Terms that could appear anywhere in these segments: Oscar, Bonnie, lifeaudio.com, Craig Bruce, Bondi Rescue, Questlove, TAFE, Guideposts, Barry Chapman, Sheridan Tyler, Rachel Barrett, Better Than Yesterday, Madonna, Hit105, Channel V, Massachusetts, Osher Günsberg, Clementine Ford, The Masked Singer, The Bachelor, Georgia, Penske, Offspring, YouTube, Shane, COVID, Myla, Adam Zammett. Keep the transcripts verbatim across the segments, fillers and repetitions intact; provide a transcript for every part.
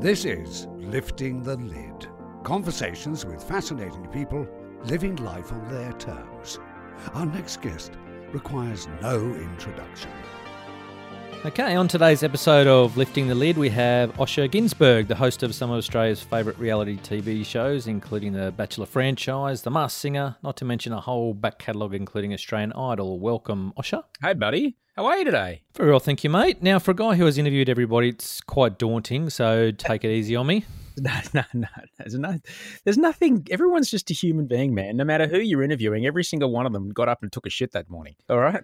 This is Lifting the Lid. Conversations with fascinating people living life on their terms. Our next guest requires no introduction. Okay, on today's episode of Lifting the Lid, we have Osher Günsberg, the host of some of Australia's favourite reality T V shows, including The Bachelor franchise, The Masked Singer, not to mention a whole back catalogue, including Australian Idol. Welcome, Osher. Hey, buddy. How are you today? Very well, thank you, mate. Now, for a guy who has interviewed everybody, it's quite daunting, so take it easy on me. No, no, no, there's no, there's nothing. Everyone's just a human being, man. No matter who you're interviewing, every single one of them got up and took a shit that morning. All right,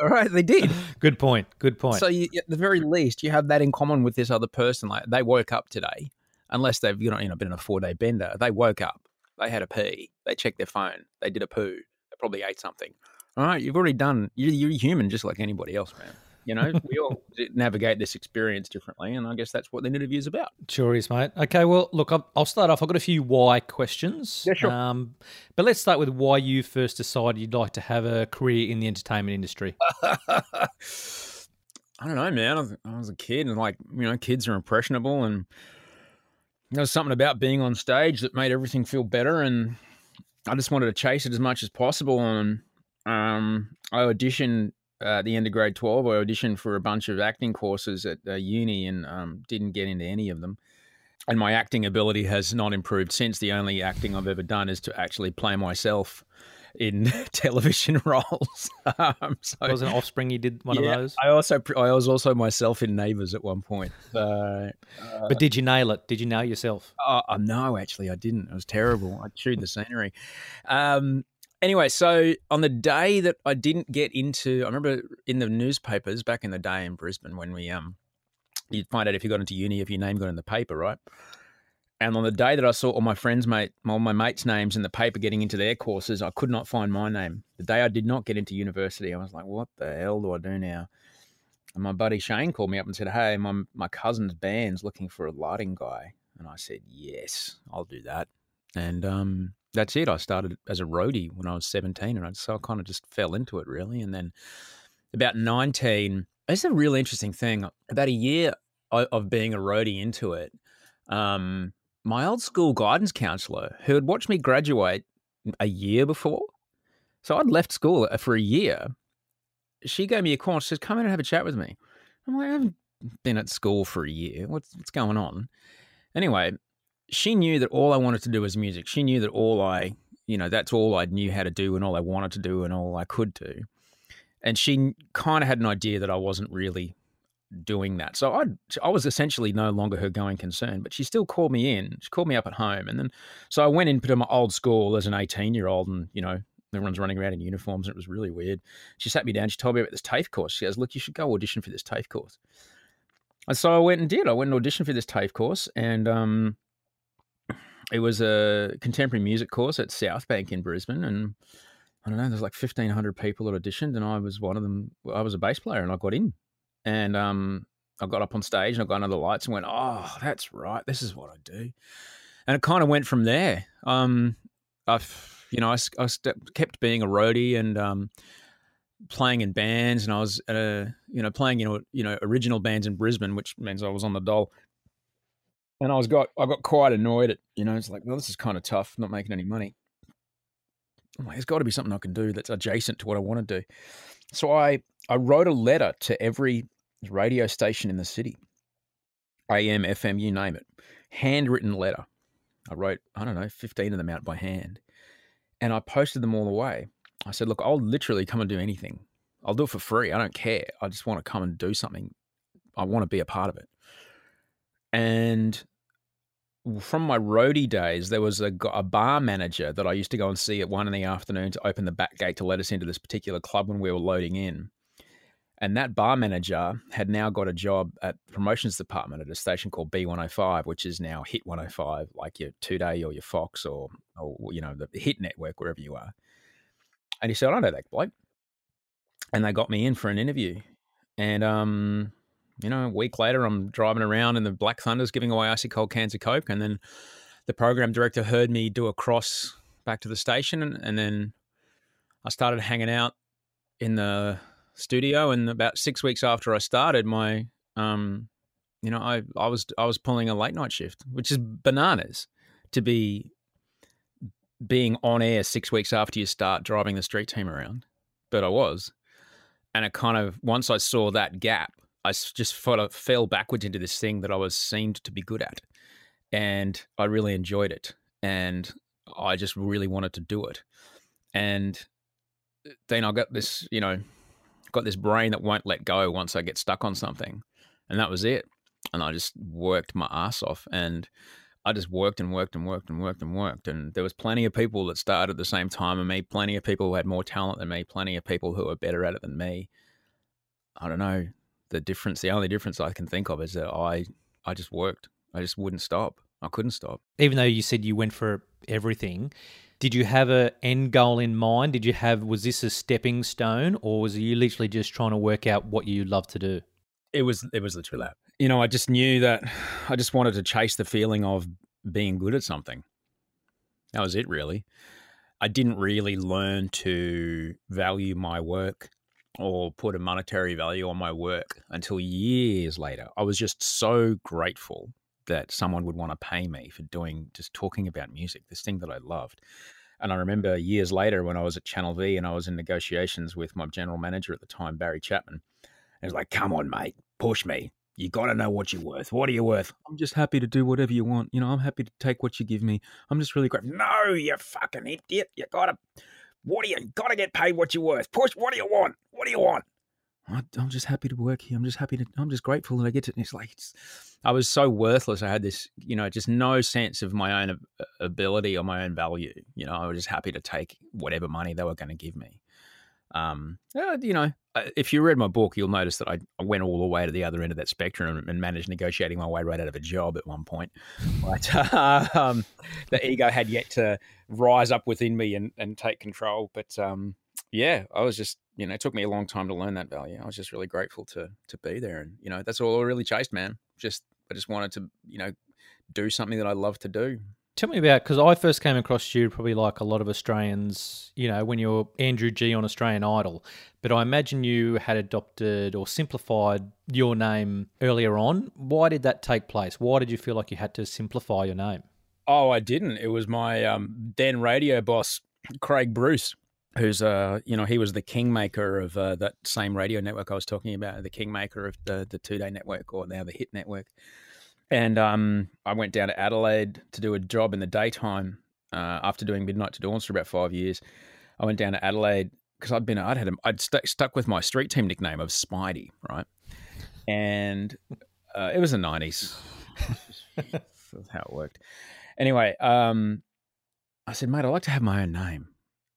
all right, they did. Good point. Good point. So, you, at the very least, you have that in common with this other person. Like they woke up today, unless they've you know you know been on a four day bender. They woke up. They had a pee. They checked their phone. They did a poo. They probably ate something. All right, you've already done. You're, you're human, just like anybody else, man. You know, we all navigate this experience differently, and I guess that's what the interview is about. Sure is, mate. Okay, well, look, I'll start off. I've got a few why questions. Yeah, sure. Um, but let's start with why you first decided you'd like to have a career in the entertainment industry. I don't know, man. I was, I was a kid, and, like, you know, kids are impressionable, and there was something about being on stage that made everything feel better, and I just wanted to chase it as much as possible, and um, I auditioned. Uh, at the end of grade twelve, I auditioned for a bunch of acting courses at uh, uni and um, didn't get into any of them. And my acting ability has not improved since. The only acting I've ever done is to actually play myself in television roles. um, so, it was an Offspring. You did one yeah, of those. I also, I was also myself in Neighbours at one point. So, uh, but did you nail it? Did you nail yourself? Uh, uh, no, actually, I didn't. It was terrible. I chewed the scenery. Um, Anyway, so on the day that I didn't get into, I remember in the newspapers back in the day in Brisbane when we, um, you'd find out if you got into uni, if your name got in the paper, right? And on the day that I saw all my friends, mate, all my mates' names in the paper getting into their courses, I could not find my name. The day I did not get into university, I was like, what the hell do I do now? And my buddy Shane called me up and said, hey, my, my cousin's band's looking for a lighting guy. And I said, yes, I'll do that. And, um, that's it. I started as a roadie when I was seventeen, and I, so I kind of just fell into it, really. And then about nineteen, it's a real interesting thing. About a year of being a roadie into it, um, my old school guidance counsellor, who had watched me graduate a year before, so I'd left school for a year, she gave me a call. She says, come in and have a chat with me. I'm like, I haven't been at school for a year. What's, what's going on? Anyway, she knew that all I wanted to do was music. She knew that all I, you know, that's all I knew how to do and all I wanted to do and all I could do. And she kind of had an idea that I wasn't really doing that. So I I was essentially no longer her going concern, but she still called me in. She called me up at home. And then, so I went into my old school as an eighteen-year-old and, you know, everyone's running around in uniforms and it was really weird. She sat me down. She told me about this TAFE course. She goes, look, you should go audition for this TAFE course. And so I went and did. I went and auditioned for this TAFE course and, um, it was a contemporary music course at South Bank in Brisbane, and I don't know, there's like fifteen hundred people that auditioned, and I was one of them. I was a bass player, and I got in, and um, I got up on stage, and I got under the lights, and went, "Oh, that's right, this is what I do," and it kind of went from there. Um, I, you know, I, I st- kept being a roadie and um, playing in bands, and I was, uh, you know, playing in you know original bands in Brisbane, which means I was on the dole. And I was got I got quite annoyed at, you know, it's like, well, this is kind of tough, not making any money. I'm like, there's got to be something I can do that's adjacent to what I want to do. So I, I wrote a letter to every radio station in the city, A M, F M, you name it, handwritten letter. I wrote, I don't know, fifteen of them out by hand. And I posted them all away. I said, look, I'll literally come and do anything. I'll do it for free. I don't care. I just want to come and do something. I want to be a part of it. And from my roadie days, there was a, a bar manager that I used to go and see at one in the afternoon to open the back gate to let us into this particular club when we were loading in. And that bar manager had now got a job at the promotions department at a station called B one oh five, which is now Hit one oh five, like your Today or your Fox or, or you know, the Hit network, wherever you are. And he said, I know that bloke. And they got me in for an interview. And, um... you know, a week later, I'm driving around in the Black Thunders giving away icy cold cans of Coke. And then the program director heard me do a cross back to the station. And, and then I started hanging out in the studio. And about six weeks after I started, my um, you know, I, I was I was pulling a late night shift, which is bananas to be being on air six weeks after you start driving the street team around. But I was. And it kind of, once I saw that gap, I just sort of fell backwards into this thing that I was seemed to be good at. And I really enjoyed it. And I just really wanted to do it. And then I got this, you know, got this brain that won't let go once I get stuck on something. And that was it. And I just worked my ass off. And I just worked and worked and worked and worked and worked. And there was plenty of people that started at the same time as me, plenty of people who had more talent than me, plenty of people who were better at it than me. I don't know. The difference, the only difference I can think of is that I, I just worked. I just wouldn't stop. I couldn't stop. Even though you said you went for everything, did you have an end goal in mind? Did you have, was this a stepping stone, or was you literally just trying to work out what you love to do? It was, it was literally that. You know, I just knew that I just wanted to chase the feeling of being good at something. That was it, really. I didn't really learn to value my work or put a monetary value on my work until years later. I was just so grateful that someone would want to pay me for doing, just talking about music, this thing that I loved. And I remember years later when I was at Channel V and I was in negotiations with my general manager at the time, Barry Chapman. And it was like, come on, mate, push me. You got to know what you're worth. What are you worth? I'm just happy to do whatever you want. You know, I'm happy to take what you give me. I'm just really grateful. No, you fucking idiot. You got to, what do you, got to get paid what you're worth. Push, what do you want? What do you want? I'm just happy to work here. I'm just happy to, I'm just grateful that I get to, and it's like, it's, I was so worthless. I had this, you know, just no sense of my own ability or my own value. You know, I was just happy to take whatever money they were going to give me. Um, you know, if you read my book, you'll notice that I, I went all the way to the other end of that spectrum and managed negotiating my way right out of a job at one point. But um, the ego had yet to rise up within me and, and take control. But um, yeah, I was just, you know, it took me a long time to learn that value. I was just really grateful to to be there. And, you know, that's all I really chased, man. Just, I just wanted to, you know, do something that I love to do. Tell me about, because I first came across you probably like a lot of Australians, you know, when you're Andrew G on Australian Idol, but I imagine you had adopted or simplified your name earlier on. Why did that take place? Why did you feel like you had to simplify your name? Oh, I didn't. It was my um, then radio boss, Craig Bruce, who's, uh, you know, he was the kingmaker of uh, that same radio network I was talking about, the kingmaker of the, the two-day network or now the Hit network. And um, I went down to Adelaide to do a job in the daytime uh, after doing Midnight to Dawns for about five years. I went down to Adelaide because I'd been, I'd had, a, I'd st- stuck with my street team nickname of Spidey, right? And uh, it was the nineties. That's how it worked. Anyway, um, I said, mate, I'd like to have my own name.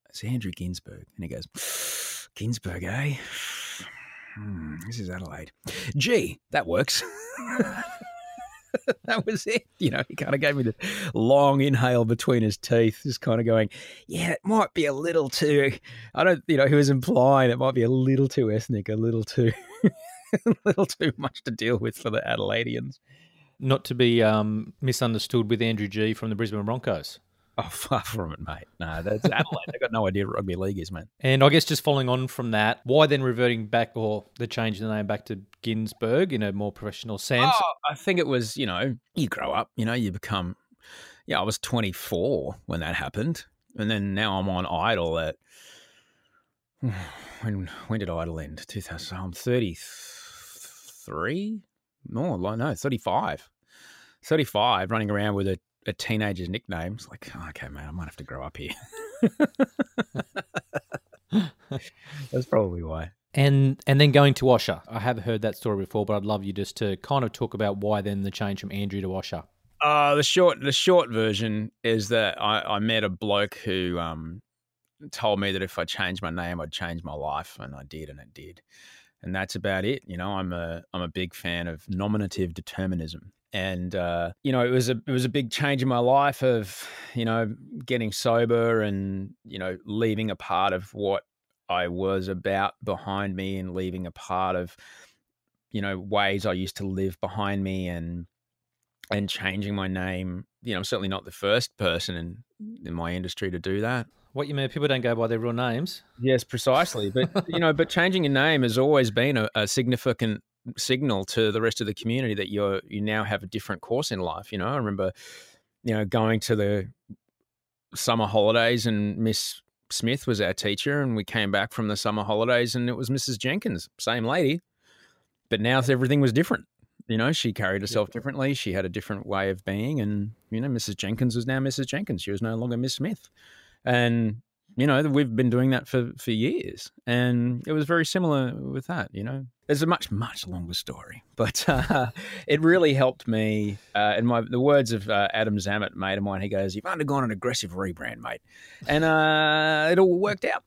It's Andrew Ginsberg. And he goes, Ginsberg, eh? Hmm, this is Adelaide. Gee, that works. That was it. You know, he kind of gave me the long inhale between his teeth, just kind of going, yeah, it might be a little too, I don't, you know, he was implying it might be a little too ethnic, a little too, a little too much to deal with for the Adelaideans. Not to be um, misunderstood with Andrew G from the Brisbane Broncos. Oh, far from it, mate. No, that's Adelaide. They've got no idea what rugby league is, man. And I guess just following on from that, why then reverting back or the change in the name back to Ginsberg in a more professional sense? Oh, I think it was, you know, you grow up, you know, you become, yeah, I was twenty-four when that happened. And then now I'm on Idol at, when when did Idol end? two thousand, I'm thirty-three? No, no, thirty-five. thirty-five, running around with a, a teenager's nickname. It's like, oh, okay, man, I might have to grow up here. That's probably why. And and then going to Osher. I have heard that story before, but I'd love you just to kind of talk about why then the change from Andrew to Osher. Uh, the short the short version is that I, I met a bloke who um told me that if I changed my name, I'd change my life, and I did, and it did. And that's about it. You know, I'm a I'm a big fan of nominative determinism. And, uh, you know, it was a, it was a big change in my life of, you know, getting sober and, you know, leaving a part of what I was about behind me and leaving a part of, you know, ways I used to live behind me and, and changing my name. You know, I'm certainly not the first person in, in my industry to do that. What you mean, people don't go by their real names? Yes, precisely. But, you know, but changing your name has always been a, a significant signal to the rest of the community that you're, you now have a different course in life. You know, I remember, you know, going to the summer holidays and Miss Smith was our teacher, and we came back from the summer holidays and it was Missus Jenkins, same lady, but now everything was different. You know, she carried herself differently. She had a different way of being, and, you know, Missus Jenkins was now Missus Jenkins. She was no longer Miss Smith. And, you know, we've been doing that for, for years, and it was very similar with that, you know. It's a much, much longer story, but uh, it really helped me. Uh, in my, the words of uh, Adam Zammett, mate of mine, he goes, "You've undergone an aggressive rebrand, mate," and uh, it all worked out.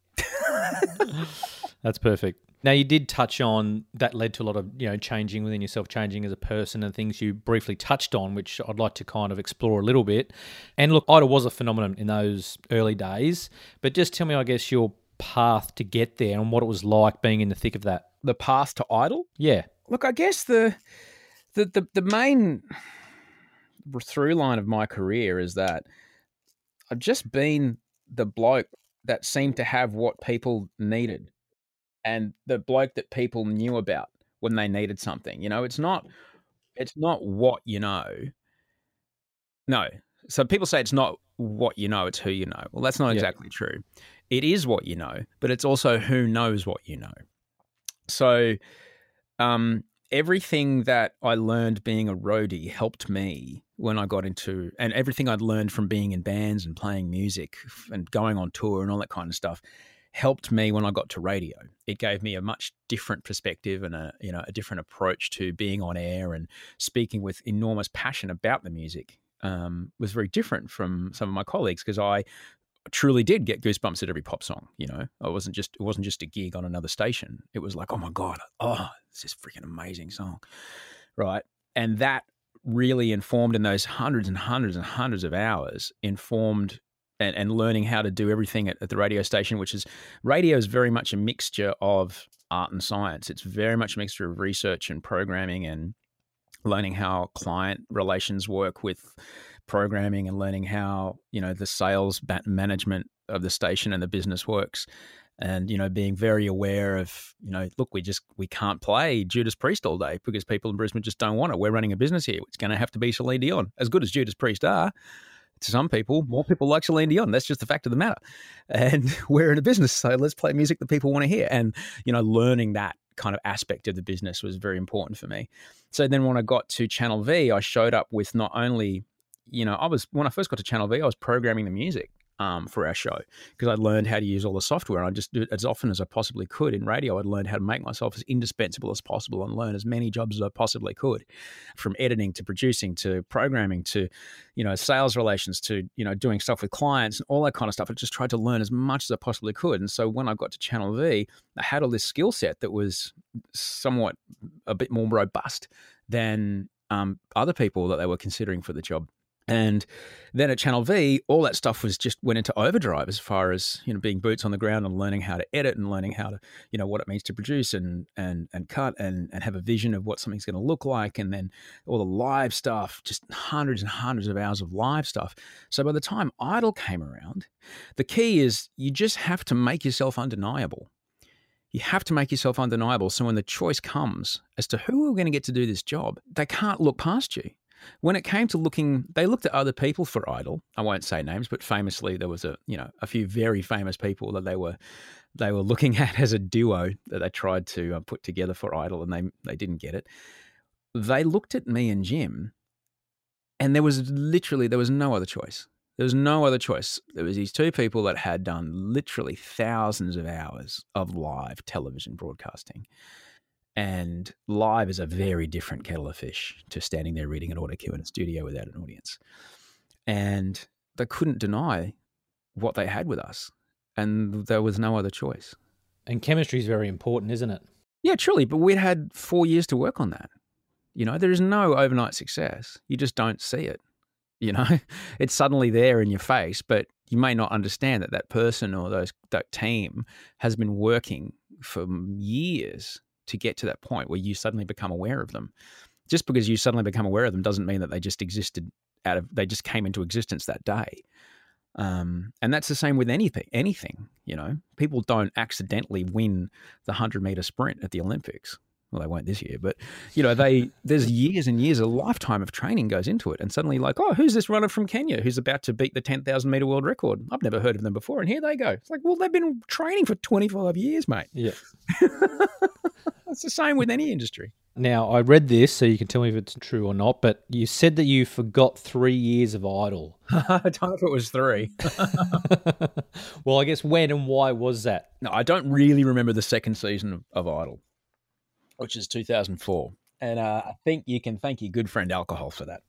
That's perfect. Now, you did touch on that led to a lot of, you know, changing within yourself, changing as a person, and things you briefly touched on, which I'd like to kind of explore a little bit. And look, Idol was a phenomenon in those early days, but just tell me, I guess, your path to get there and what it was like being in the thick of that. The path to Idol? Yeah. Look, I guess the the the, the main through line of my career is that I've just been the bloke that seemed to have what people needed, and the bloke that people knew about when they needed something. You know, it's not it's not what you know. No. So people say it's not what you know, it's who you know. Well, that's not exactly yeah. true. It is what you know, but it's also who knows what you know. So um, everything that I learned being a roadie helped me when I got into, and everything I'd learned from being in bands and playing music and going on tour and all that kind of stuff helped me when I got to radio. It gave me a much different perspective and a, you know, a different approach to being on air and speaking with enormous passion about the music. Um, was very different from some of my colleagues, because I truly did get goosebumps at every pop song. You know, I wasn't just, it wasn't just a gig on another station. It was like, oh my God, oh, this is a freaking amazing song. Right. And that really informed, in those hundreds and hundreds and hundreds of hours, informed and, and learning how to do everything at, at the radio station, which is, radio is very much a mixture of art and science. It's very much a mixture of research and programming, and learning how client relations work with programming, and learning how, you know, the sales management of the station and the business works, and, you know, being very aware of, you know, look, we just, we can't play Judas Priest all day because people in Brisbane just don't want it. We're running a business here. It's going to have to be Celine Dion. As good as Judas Priest are to some people, more people like Celine Dion. That's just the fact of the matter. And we're in a business, so let's play music that people want to hear. And, you know, learning that kind of aspect of the business was very important for me. So then when I got to Channel V, I showed up with not only, you know, I was, when I first got to Channel V, I was programming the music um, for our show, because I learned how to use all the software. I just do it as often as I possibly could. In radio, I'd learned how to make myself as indispensable as possible and learn as many jobs as I possibly could, from editing to producing to programming to, you know, sales relations to, you know, doing stuff with clients and all that kind of stuff. I just tried to learn as much as I possibly could. And so when I got to Channel V, I had all this skill set that was somewhat a bit more robust than um, other people that they were considering for the job. And then at Channel V, all that stuff was just went into overdrive as far as, you know, being boots on the ground and learning how to edit and learning how to, you know, what it means to produce and and and cut and, and have a vision of what something's going to look like. And then all the live stuff, just hundreds and hundreds of hours of live stuff. So by the time Idol came around, the key is you just have to make yourself undeniable. You have to make yourself undeniable. So when the choice comes as to who are going to get to do this job, they can't look past you. When it came to looking, they looked at other people for Idol. I won't say names, but famously there was a, you know, a few very famous people that they were, they were looking at as a duo that they tried to uh, put together for Idol, and they, they didn't get it. They looked at me and Jim, and there was literally, there was no other choice. There was no other choice. There was these two people that had done literally thousands of hours of live television broadcasting. And live is a very different kettle of fish to standing there reading an auto cue in a studio without an audience. And they couldn't deny what they had with us. And there was no other choice. And chemistry is very important, isn't it? Yeah, truly. But we'd had four years to work on that. You know, there is no overnight success. You just don't see it. You know, it's suddenly there in your face, but you may not understand that that person or those, that team has been working for years to get to that point where you suddenly become aware of them. Just because you suddenly become aware of them doesn't mean that they just existed out of, they just came into existence that day. Um, and that's the same with anything, anything, you know, people don't accidentally win the hundred meter sprint at the Olympics. Well, they won't this year, but you know, they there's years and years, a lifetime of training goes into it, and suddenly, like, oh, who's this runner from Kenya who's about to beat the ten thousand meter world record? I've never heard of them before, and here they go. It's like, well, they've been training for twenty-five years, mate. Yeah, it's the same with any industry. Now, I read this, so you can tell me if it's true or not, but you said that you forgot three years of Idol. I don't know if it was three. Well, I guess when and why was that? No, I don't really remember the second season of Idol, which is two thousand four. And uh, I think you can thank your good friend alcohol for that.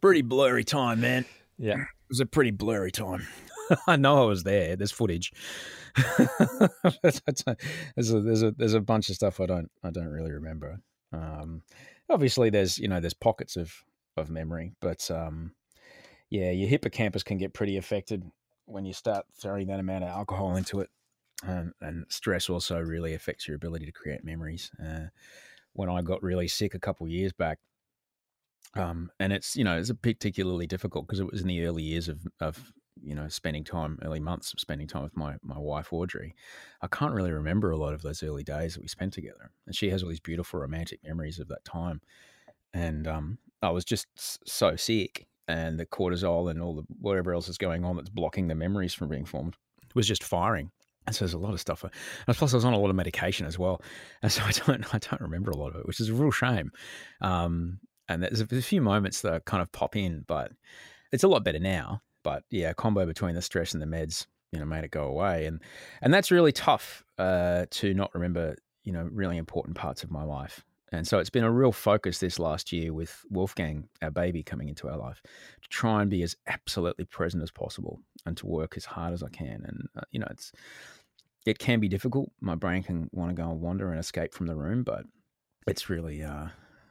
Pretty blurry time, man. Yeah. It was a pretty blurry time. I know I was there. There's footage. there's, a, there's, a, there's a bunch of stuff I don't I don't really remember. Um, obviously, there's you know there's pockets of, of memory, but um, yeah, your hippocampus can get pretty affected when you start throwing that amount of alcohol into it. Um, and stress also really affects your ability to create memories. Uh, when I got really sick a couple of years back, um, and it's you know it's particularly difficult because it was in the early years of of you know spending time, early months of spending time with my my wife Audrey. I can't really remember a lot of those early days that we spent together, and she has all these beautiful romantic memories of that time. And um, I was just so sick, and the cortisol and all the whatever else is going on that's blocking the memories from being formed was just firing. And so there's a lot of stuff. And plus I was on a lot of medication as well. And so I don't I don't remember a lot of it, which is a real shame. Um, and there's a, there's a few moments that kind of pop in, but it's a lot better now. But yeah, a combo between the stress and the meds, you know, made it go away. And and that's really tough uh, to not remember, you know, really important parts of my life. And so it's been a real focus this last year with Wolfgang, our baby, coming into our life, to try and be as absolutely present as possible and to work as hard as I can. And, uh, you know, it's it can be difficult. My brain can want to go and wander and escape from the room, but it's really uh,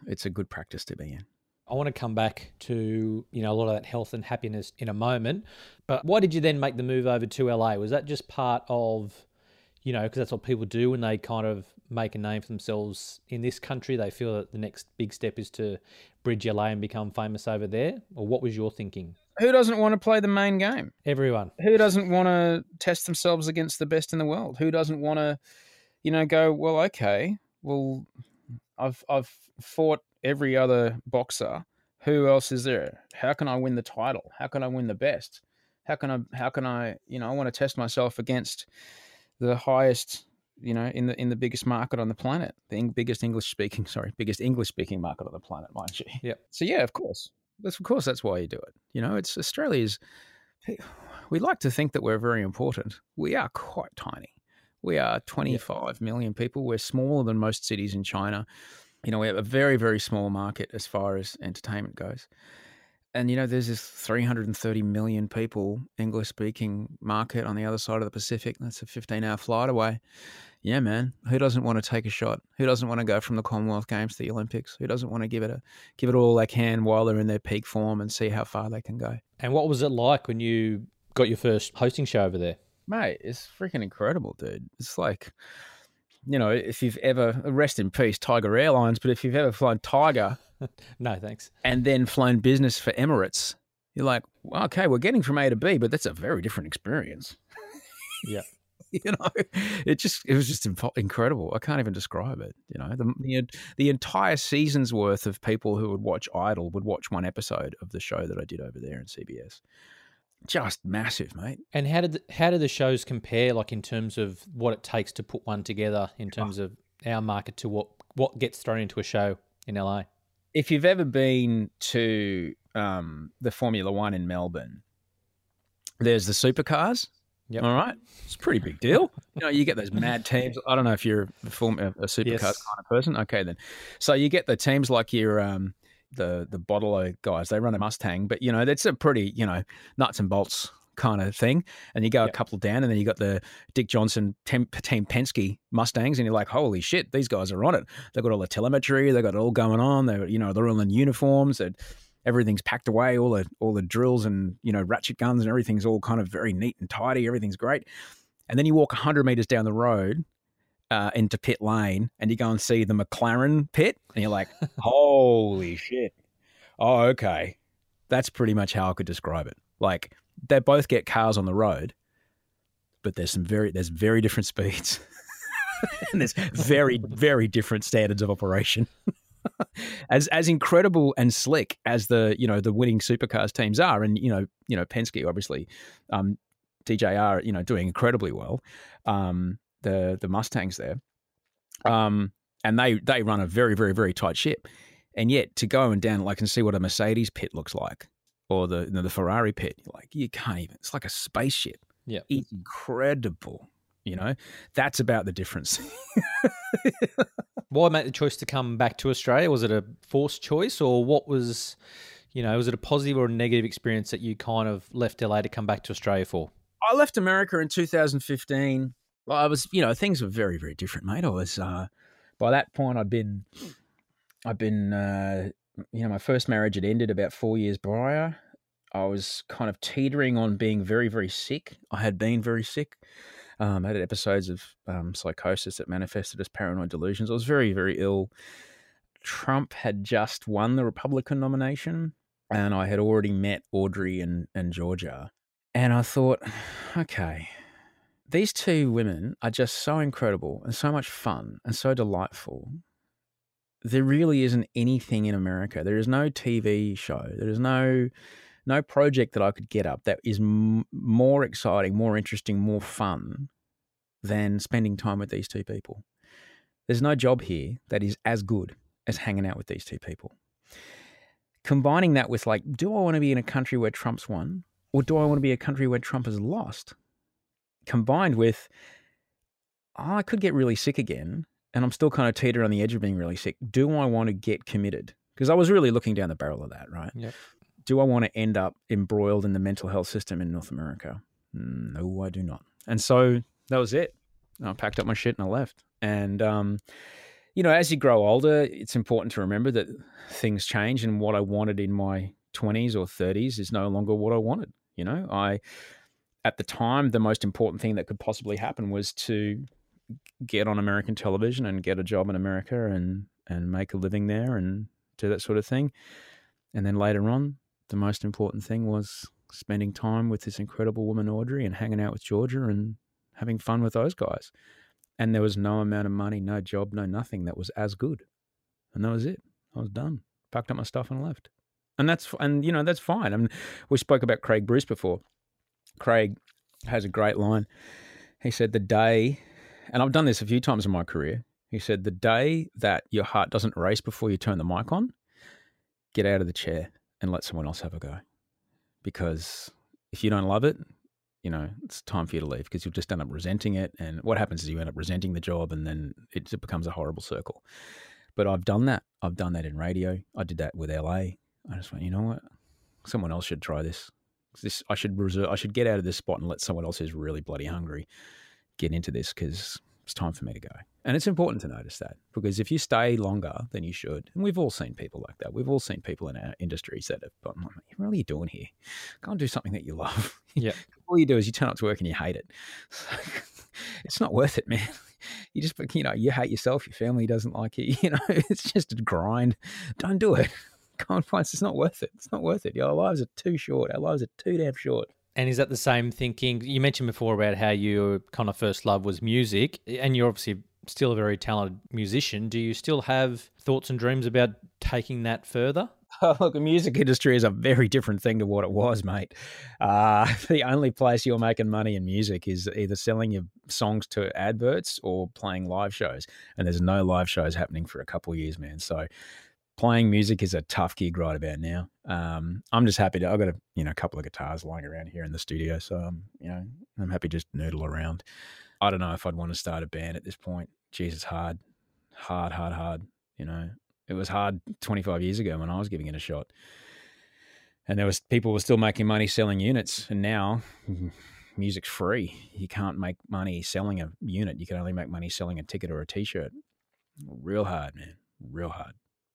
it's a good practice to be in. I want to come back to, you know, a lot of that health and happiness in a moment. But why did you then make the move over to L A? Was that just part of, you know, because that's what people do when they kind of make a name for themselves in this country. They feel that the next big step is to bridge L A and become famous over there. Or what was your thinking? Who doesn't want to play the main game? Everyone. Who doesn't want to test themselves against the best in the world? Who doesn't want to, you know, go, well, okay, well, I've I've fought every other boxer. Who else is there? How can I win the title? How can I win the best? How can I, how can I, you know, I want to test myself against the highest, you know, in the in the biggest market on the planet, the biggest English speaking, sorry, biggest English speaking market on the planet, mind you. Yeah. So yeah, of course, that's of course that's why you do it. You know, it's Australia's. We like to think that we're very important. We are quite tiny. We are twenty-five yeah. million people. We're smaller than most cities in China. You know, we have a very very small market as far as entertainment goes. And, you know, there's this three hundred thirty million people English-speaking market on the other side of the Pacific. That's a fifteen-hour flight away. Yeah, man. Who doesn't want to take a shot? Who doesn't want to go from the Commonwealth Games to the Olympics? Who doesn't want to give it a give it all they can while they're in their peak form and see how far they can go? And what was it like when you got your first hosting show over there? Mate, it's freaking incredible, dude. It's like, you know, if you've ever, rest in peace, Tiger Airlines, but if you've ever flown Tiger... No, thanks. And then flown business for Emirates. You're like, well, okay, we're getting from A to B, but that's a very different experience. Yeah. You know, it just, it was just incredible. I can't even describe it. You know, the, the the entire season's worth of people who would watch Idol would watch one episode of the show that I did over there in C B S. Just massive, mate. And how did the, how do the shows compare, like in terms of what it takes to put one together in terms of our market to what, what gets thrown into a show in L A? If you've ever been to um, the Formula One in Melbourne, there's the supercars. Yep. All right. It's a pretty big deal. You know, you get those mad teams. I don't know if you're a, form, a supercars yes. kind of person. Okay, then. So you get the teams like your um, the, the Bottle-O guys. They run a Mustang, but, you know, that's a pretty, you know, nuts and bolts kind of thing. And you go yep. a couple down, and then you got the Dick Johnson Team Penske Mustangs, and you're like, holy shit, these guys are on it. They've got all the telemetry, they've got it all going on. They're, you know, they're all in uniforms, that everything's packed away, all the all the drills and, you know, ratchet guns and everything's all kind of very neat and tidy, everything's great. And then you walk one hundred meters down the road uh, into pit lane, and you go and see the McLaren pit, and you're like, holy shit. Oh, okay. That's pretty much how I could describe it. Like, they both get cars on the road, but there's some very, there's very different speeds. and there's very, very different standards of operation. As as incredible and slick as the you know the winning supercars teams are, and you know you know Penske obviously, um, T J R you know doing incredibly well, um, the the Mustangs there, um, and they they run a very very very tight ship, and yet to go and down like and see what a Mercedes pit looks like, or the you know, the Ferrari pit, like you can't even. It's like a spaceship. Yeah, it's incredible. You know, that's about the difference. Why make the choice to come back to Australia? Was it a forced choice, or what was, you know, was it a positive or a negative experience that you kind of left L A to come back to Australia for? I left America in two thousand fifteen. Well, I was, you know, things were very, very different, mate. I was, uh, by that point, I'd been, I'd been, uh, you know, my first marriage had ended about four years prior. I was kind of teetering on being very, very sick. I had been very sick. Um, I had episodes of um, psychosis that manifested as paranoid delusions. I was very, very ill. Trump had just won the Republican nomination, and I had already met Audrey and, and Georgia. And I thought, okay, these two women are just so incredible and so much fun and so delightful. There really isn't anything in America. There is no T V show. There is no... no project that I could get up that is m- more exciting, more interesting, more fun than spending time with these two people. There's no job here that is as good as hanging out with these two people. Combining that with like, do I want to be in a country where Trump's won, or do I want to be a country where Trump has lost? Combined with, oh, I could get really sick again, and I'm still kind of teetering on the edge of being really sick. Do I want to get committed? Because I was really looking down the barrel of that, right? Yeah. Do I want to end up embroiled in the mental health system in North America? No, I do not. And so that was it. I packed up my shit and I left. And, um, you know, as you grow older, it's important to remember that things change, and what I wanted in my twenties or thirties is no longer what I wanted. You know, I, at the time, the most important thing that could possibly happen was to get on American television and get a job in America and, and make a living there and do that sort of thing. And then later on, the most important thing was spending time with this incredible woman, Audrey, and hanging out with Georgia and having fun with those guys. And there was no amount of money, no job, no nothing that was as good. And that was it. I was done. Packed up my stuff and left. And that's, and you know, that's fine. I mean, we spoke about Craig Bruce before. Craig has a great line. He said, the day, and I've done this a few times in my career. He said, the day that your heart doesn't race before you turn the mic on, get out of the chair and let someone else have a go, because if you don't love it, you know, it's time for you to leave, because you'll just end up resenting it. And what happens is you end up resenting the job, and then it, it becomes a horrible circle. But I've done that. I've done that in radio. I did that with L A. I just went, you know what? Someone else should try this. This I should reserve. I should get out of this spot and let someone else who's really bloody hungry get into this, because it's time for me to go. And it's important to notice that, because if you stay longer than you should, and we've all seen people like that. We've all seen people in our industries that have gone, what are you doing here? Go and do something that you love. Yeah. All you do is you turn up to work and you hate it. It's not worth it, man. You just, you know, you hate yourself. Your family doesn't like you. You know, it's just a grind. Don't do it. Go and find, it's not worth it. It's not worth it. Our lives are too short. Our lives are too damn short. And is that the same thinking? You mentioned before about how your kind of first love was music, and you're obviously still a very talented musician. Do you still have thoughts and dreams about taking that further? Oh, look, the music industry is a very different thing to what it was, mate. Uh, the only place you're making money in music is either selling your songs to adverts or playing live shows, and there's no live shows happening for a couple of years, man. So playing music is a tough gig right about now. Um, I'm just happy to, I've got a you know a couple of guitars lying around here in the studio, so I'm, you know, I'm happy to just noodle around. I don't know if I'd want to start a band at this point. Jesus, hard, hard, hard, hard. You know, it was hard twenty-five years ago when I was giving it a shot, and there was people were still making money selling units, and now music's free. You can't make money selling a unit. You can only make money selling a ticket or a T-shirt. Real hard, man. Real hard.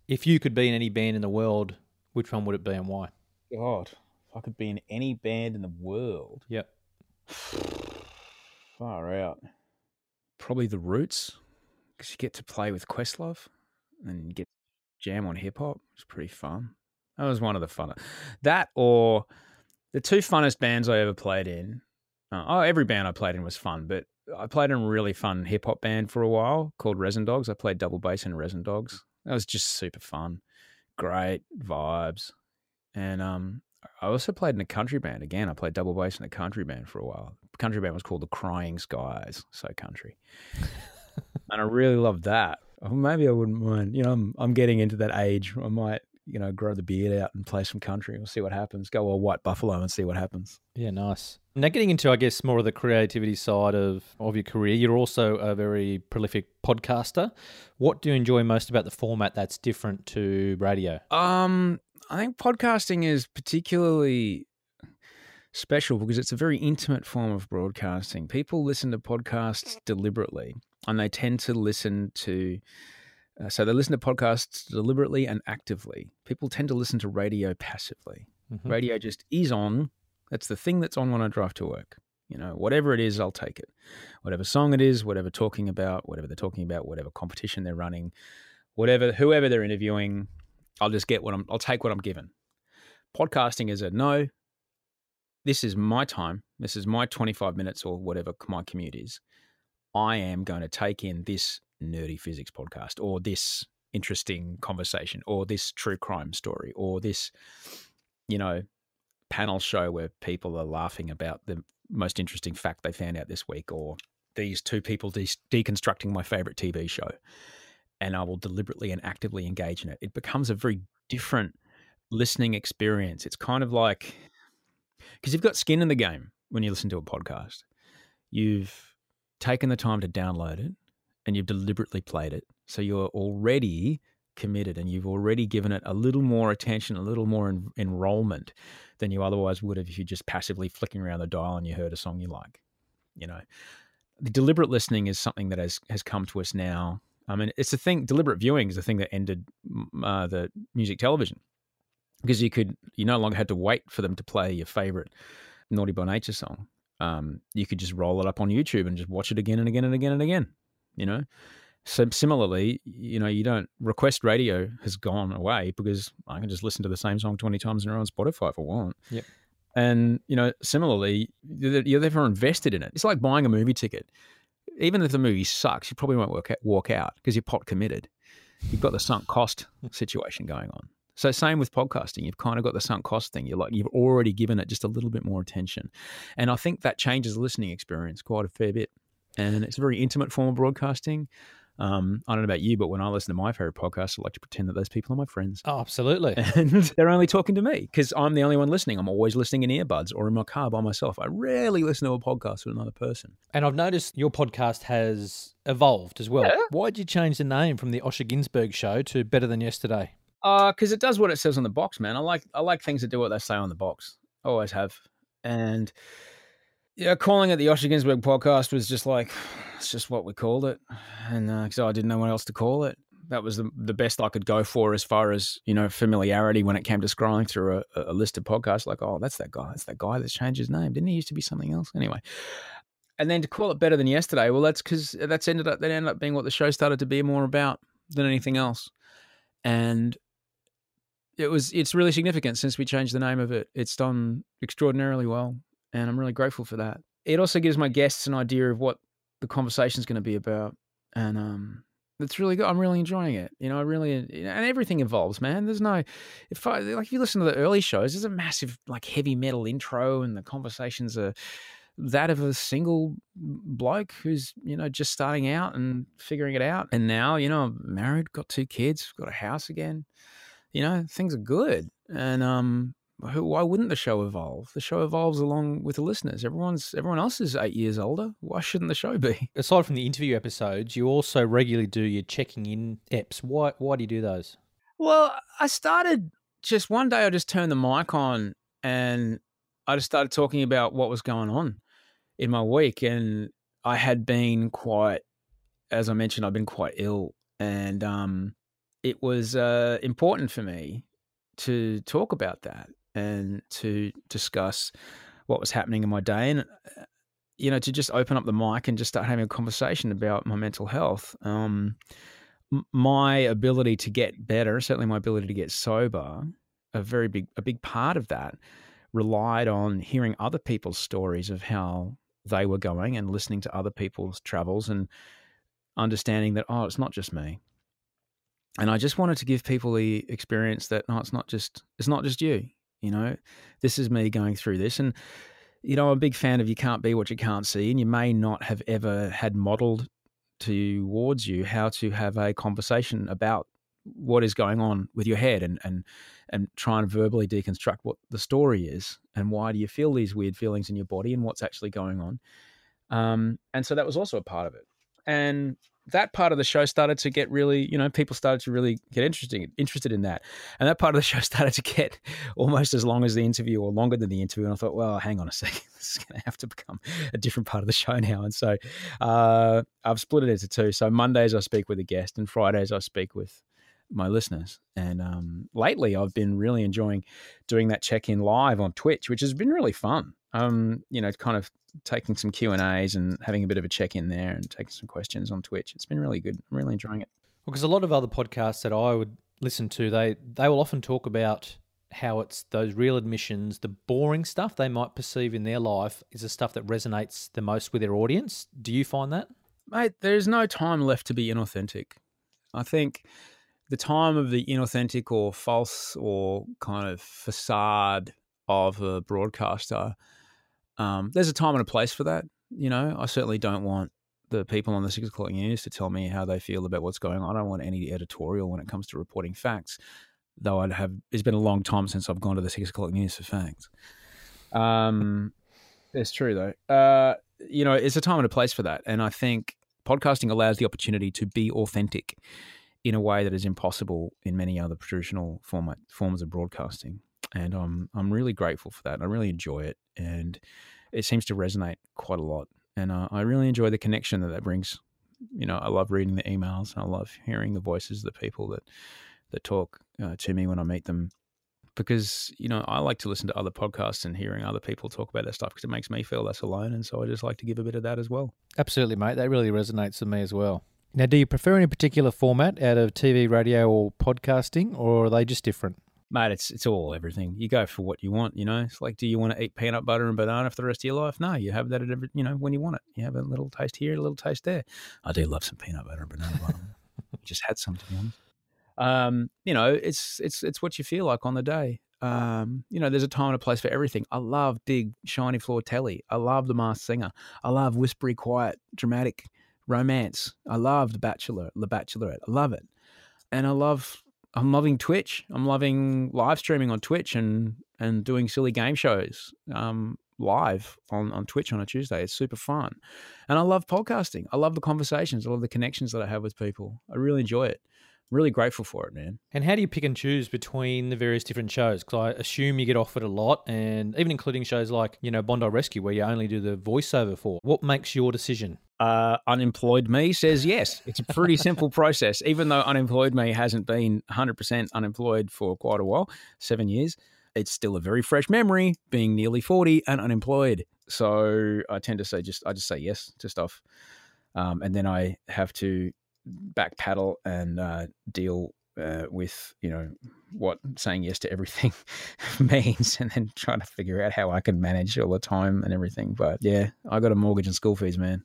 If you could be in any band in the world, which one would it be and why? God, if I could be in any band in the world. Yep. Far out. Probably The Roots, because you get to play with Questlove and you get to jam on hip-hop. It's pretty fun. That was one of the funnest. That or the two funnest bands I ever played in. Uh, oh, every band I played in was fun, but I played in a really fun hip-hop band for a while called Resin Dogs. I played double bass in Resin Dogs. That was just super fun. Great vibes. And um, I also played in a country band. Again, I played double bass in a country band for a while. The country band was called The Crying Skies. So country. And I really loved that. Well, maybe I wouldn't mind. You know, I'm, I'm getting into that age. I might, you know, grow the beard out and play some country. We'll see what happens. Go all White Buffalo and see what happens. Yeah, nice. Now getting into, I guess, more of the creativity side of, of your career, you're also a very prolific podcaster. What do you enjoy most about the format that's different to radio? Um, I think podcasting is particularly special because it's a very intimate form of broadcasting. People listen to podcasts deliberately and they tend to listen to... Uh, so they listen to podcasts deliberately and actively. People tend to listen to radio passively. Mm-hmm. Radio just is on. That's the thing that's on when I drive to work. You know, whatever it is, I'll take it. Whatever song it is, whatever talking about, whatever they're talking about, whatever competition they're running, whatever, whoever they're interviewing, I'll just get what I'm, I'll take what I'm given. Podcasting is a no, this is my time. This is my twenty-five minutes or whatever my commute is. I am going to take in this nerdy physics podcast or this interesting conversation or this true crime story or this, you know, panel show where people are laughing about the most interesting fact they found out this week or these two people de- deconstructing my favorite T V show, and I will deliberately and actively engage in it. It becomes a very different listening experience. It's kind of like, because you've got skin in the game when you listen to a podcast. You've taken the time to download it and you've deliberately played it. So you're already committed and you've already given it a little more attention, a little more en- enrollment than you otherwise would have if you just passively flicking around the dial and you heard a song you like. You know, the deliberate listening is something that has, has come to us now. I mean, it's the thing, deliberate viewing is the thing that ended uh, the music television, because you could, you no longer had to wait for them to play your favorite Naughty by Nature song. Um, you could just roll it up on YouTube and just watch it again and again and again and again. You know, so similarly, you know, you don't request radio has gone away because I can just listen to the same song twenty times in a row on Spotify if I want. Yep. And, you know, similarly, you're never invested in it. It's like buying a movie ticket. Even if the movie sucks, you probably won't work out, walk out because you're pot committed. You've got the sunk cost situation going on. So same with podcasting. You've kind of got the sunk cost thing. You're like, you've already given it just a little bit more attention. And I think that changes the listening experience quite a fair bit. And it's a very intimate form of broadcasting. Um, I don't know about you, but when I listen to my favorite podcast, I like to pretend that those people are my friends. Oh, absolutely. And they're only talking to me because I'm the only one listening. I'm always listening in earbuds or in my car by myself. I rarely listen to a podcast with another person. And I've noticed your podcast has evolved as well. Yeah. Why did you change the name from the Osher Günsberg Show to Better Than Yesterday? Uh, because it does what it says on the box, man. I like I like things that do what they say on the box. I always have. And... yeah, calling it the Osher Günsberg podcast was just like, it's just what we called it. And because uh, I didn't know what else to call it. That was the, the best I could go for as far as, you know, familiarity when it came to scrolling through a, a list of podcasts. Like, oh, that's that guy. That's that guy that's changed his name. Didn't he used to be something else? Anyway. And then to call it Better Than Yesterday, well, that's because that's ended up, that ended up being what the show started to be more about than anything else. And it was, it's really significant since we changed the name of it. It's done extraordinarily well. And I'm really grateful for that. It also gives my guests an idea of what the conversation is going to be about. And um, it's really good. I'm really enjoying it. You know, I really, and everything evolves, man. There's no, if I, like if you listen to the early shows, there's a massive like heavy metal intro and the conversations are that of a single bloke who's, you know, just starting out and figuring it out. And now, you know, I'm married, got two kids, got a house again, you know, things are good. And, um, why wouldn't the show evolve? The show evolves along with the listeners. Everyone's everyone else is eight years older. Why shouldn't the show be? Aside from the interview episodes, you also regularly do your checking in eps. Why why do you do those? Well, I started just one day I just turned the mic on and I just started talking about what was going on in my week. And I had been quite, as I mentioned, I've been quite ill. And um, it was uh, important for me to talk about that and to discuss what was happening in my day and, you know, to just open up the mic and just start having a conversation about my mental health. Um, my ability to get better, certainly my ability to get sober, a very big, a big part of that relied on hearing other people's stories of how they were going and listening to other people's travels and understanding that, oh, it's not just me. And I just wanted to give people the experience that, no, it's not just, it's not just you, you know, this is me going through this. And, you know, I'm a big fan of you can't be what you can't see, and you may not have ever had modeled towards you how to have a conversation about what is going on with your head, and, and, and try and verbally deconstruct what the story is and why do you feel these weird feelings in your body and what's actually going on. Um, and so that was also a part of it. And that part of the show started to get really, you know, people started to really get interesting, interested in that. And that part of the show started to get almost as long as the interview, or longer than the interview. And I thought, well, hang on a second, this is going to have to become a different part of the show now. And so uh, I've split it into two. So Mondays I speak with a guest, and Fridays I speak with my listeners. And um, lately I've been really enjoying doing that check-in live on Twitch, which has been really fun. Um, you know, kind of taking some Q and A's and having a bit of a check-in there and taking some questions on Twitch. It's been really good. I'm really enjoying it. Well, because a lot of other podcasts that I would listen to, they, they will often talk about how it's those real admissions, the boring stuff they might perceive in their life is the stuff that resonates the most with their audience. Do you find that? Mate, there's no time left to be inauthentic. I think the time of the inauthentic or false or kind of facade of a broadcaster, um, there's a time and a place for that. You know, I certainly don't want the people on the six o'clock news to tell me how they feel about what's going on. I don't want any editorial when it comes to reporting facts, though I'd have, it's been a long time since I've gone to the six o'clock news for facts. Um, it's true though. Uh, you know, it's a time and a place for that. And I think podcasting allows the opportunity to be authentic in a way that is impossible in many other traditional format, forms of broadcasting. And um, I'm really grateful for that. I really enjoy it. And it seems to resonate quite a lot. And uh, I really enjoy the connection that that brings. You know, I love reading the emails, and I love hearing the voices of the people that, that talk uh, to me when I meet them. Because, you know, I like to listen to other podcasts and hearing other people talk about that stuff because it makes me feel less alone. And so I just like to give a bit of that as well. Absolutely, mate. That really resonates with me as well. Now, do you prefer any particular format out of T V, radio, or podcasting, or are they just different? Mate, it's it's all everything. You go for what you want, you know. It's like, do you want to eat peanut butter and banana for the rest of your life? No, you have that at every, you know, when you want it. You have a little taste here, a little taste there. I do love some peanut butter and banana. I just had some, to be honest. Um, you know, it's it's it's what you feel like on the day. Um, you know, there's a time and a place for everything. I love big, shiny floor telly. I love The Masked Singer. I love whispery, quiet, dramatic romance. I love The Bachelor, The Bachelorette. I love it. And I love, I'm loving Twitch. I'm loving live streaming on Twitch and, and doing silly game shows um, live on, on Twitch on a Tuesday. It's super fun. And I love podcasting. I love the conversations. I love the connections that I have with people. I really enjoy it. I'm really grateful for it, man. And how do you pick and choose between the various different shows? Because I assume you get offered a lot, and even including shows like, you know, Bondi Rescue, where you only do the voiceover for. What makes your decision? Uh, unemployed me says yes. It's a pretty simple process, even though unemployed me hasn't been one hundred percent unemployed for quite a while, seven years. It's still a very fresh memory being nearly forty and unemployed. So I tend to say just, I just say yes to stuff. Um, and then I have to back paddle and uh, deal uh, with, you know, what saying yes to everything means, and then trying to figure out how I can manage all the time and everything. But yeah, I got a mortgage and school fees, man.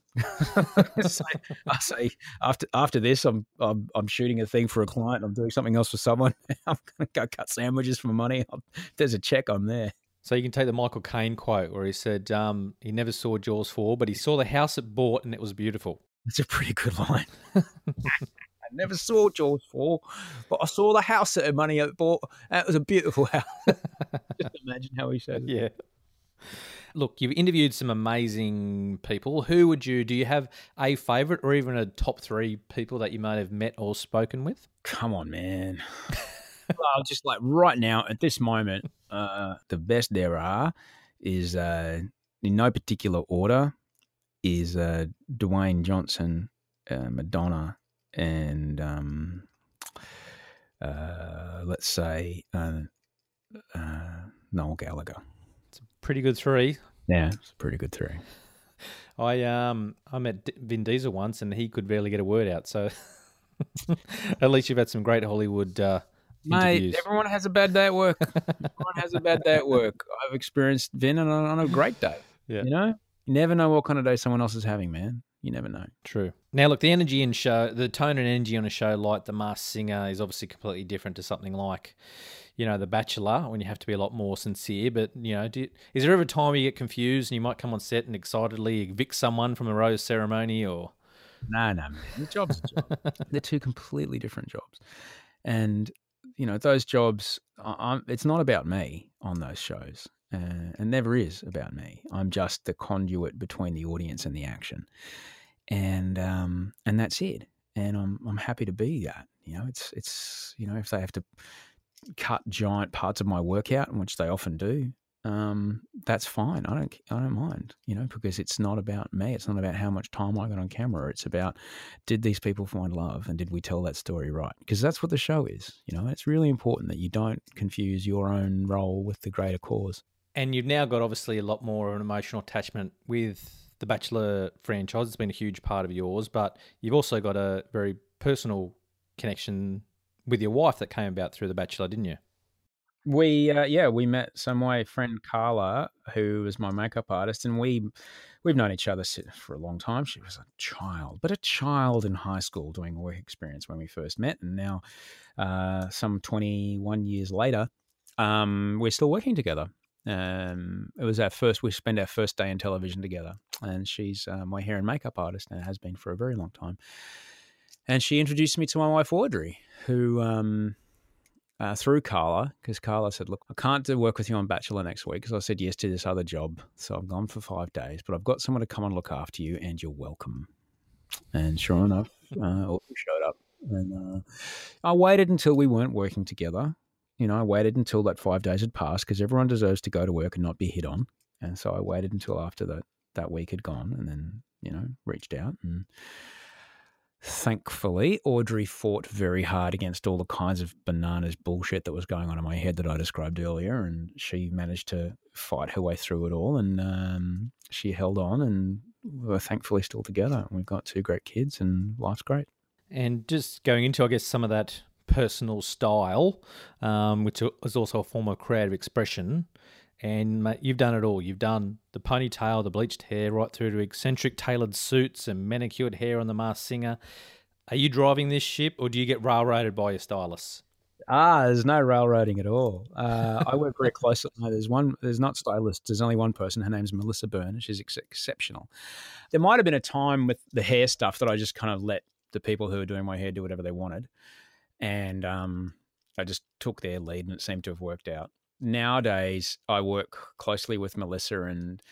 So I say after after this, I'm, I'm I'm shooting a thing for a client. I'm doing something else for someone. I'm gonna go cut sandwiches for money. I'm, there's a check. I'm there. So you can take the Michael Caine quote where he said um, he never saw Jaws four, but he saw the house it bought and it was beautiful. That's a pretty good line. I never saw Jaws four, but I saw the house that her money had bought. It was a beautiful house. Just imagine how he said it. Yeah. Look, you've interviewed some amazing people. Who would you, do you have a favourite or even a top three people that you might have met or spoken with? Come on, man. Well, just like right now, at this moment, uh, the best there are is uh, in no particular order. Is uh, Dwayne Johnson, uh, Madonna, and um, uh, let's say uh, uh, Noel Gallagher. It's a pretty good three. Yeah, it's a pretty good three. I um I met Vin Diesel once, and he could barely get a word out. So at least you've had some great Hollywood uh, interviews. Mate, everyone has a bad day at work. Everyone has a bad day at work. I've experienced Vin on a, on a great day. Yeah, you know. never know what kind of day someone else is having, man. You never know. True. Now, look, the energy in show, the tone and energy on a show like The Masked Singer is obviously completely different to something like, you know, The Bachelor, when you have to be a lot more sincere. But, you know, do you, is there ever a time you get confused and you might come on set and excitedly evict someone from a rose ceremony or? No, no, man. The job's a job. They're two completely different jobs. And, you know, those jobs, I'm, it's not about me on those shows. Uh, and never is about me. I'm just the conduit between the audience and the action, and um, and that's it. And I'm I'm happy to be that. You know, it's it's you know, if they have to cut giant parts of my work out, which they often do, um, that's fine. I don't I don't mind. You know, because it's not about me. It's not about how much time I got on camera. It's about, did these people find love, and did we tell that story right? Because that's what the show is. You know, it's really important that you don't confuse your own role with the greater cause. And you've now got obviously a lot more of an emotional attachment with the Bachelor franchise. It's been a huge part of yours, but you've also got a very personal connection with your wife that came about through the Bachelor, didn't you? We, uh, yeah, we met some way, friend Carla, who was my makeup artist, and we, we've known each other for a long time. She was a child, but a child in high school doing work experience when we first met. And now uh, some twenty-one years later, um, we're still working together. Um, it was our first, we spent our first day in television together, and she's uh, my hair and makeup artist and has been for a very long time. And she introduced me to my wife, Audrey, who, um, uh, through Carla, because Carla said, look, I can't do work with you on Bachelor next week because I said yes to this other job. So I've gone for five days, but I've got someone to come and look after you, and you're welcome. And sure enough, uh, Audrey showed up, and uh, I waited until we weren't working together. You know, I waited until that five days had passed because everyone deserves to go to work and not be hit on. And so I waited until after that, that week had gone, and then, you know, reached out. And thankfully, Audrey fought very hard against all the kinds of bananas bullshit that was going on in my head that I described earlier. And she managed to fight her way through it all. And um, she held on, and we're thankfully still together. We've got two great kids, and life's great. And just going into, I guess, some of that personal style, um, which is also a form of creative expression. And mate, you've done it all. You've done the ponytail, the bleached hair, right through to eccentric tailored suits and manicured hair on The Masked Singer. Are you driving this ship, or do you get railroaded by your stylists? Ah, there's no railroading at all. Uh, I work very closely. No, there's one. There's not stylists. There's only one person. Her name's Melissa Byrne. She's ex- exceptional. There might have been a time with the hair stuff that I just kind of let the people who were doing my hair do whatever they wanted. And um, I just took their lead, and it seemed to have worked out. Nowadays, I work closely with Melissa, and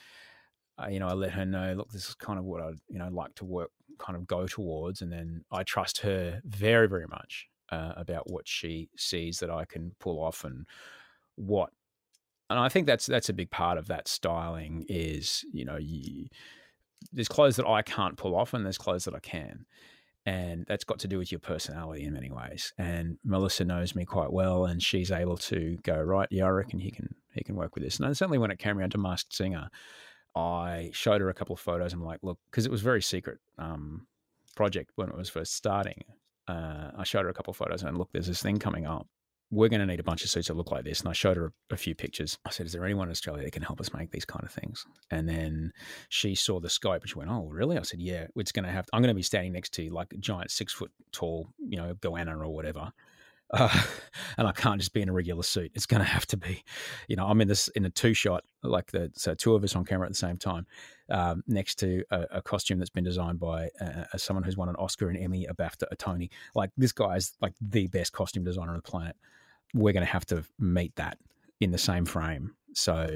uh, you know, I let her know, look, this is kind of what I, you know, like to work, kind of go towards, and then I trust her very, very much uh, about what she sees that I can pull off and what. And I think that's that's a big part of that styling is, you know, you, there's clothes that I can't pull off, and there's clothes that I can. And that's got to do with your personality in many ways. And Melissa knows me quite well, and she's able to go, right, yeah, I reckon he can he can work with this. And certainly when it came around to Masked Singer, I showed her a couple of photos. I'm like, look, because it was a very secret um, project when it was first starting. Uh, I showed her a couple of photos and, look, there's this thing coming up. We're going to need a bunch of suits that look like this. And I showed her a few pictures. I said, is there anyone in Australia that can help us make these kind of things? And then she saw the scope and she went, oh, really? I said, yeah, it's going to have, I'm going to be standing next to like a giant six foot tall, you know, goanna or whatever. Uh, and I can't just be in a regular suit. It's going to have to be, you know, I'm in this, in a two shot, like the, so two of us on camera at the same time, um, next to a, a costume that's been designed by uh, someone who's won an Oscar, an Emmy, a BAFTA, a Tony. Like, this guy is like the best costume designer on the planet. We're going to have to meet that in the same frame. So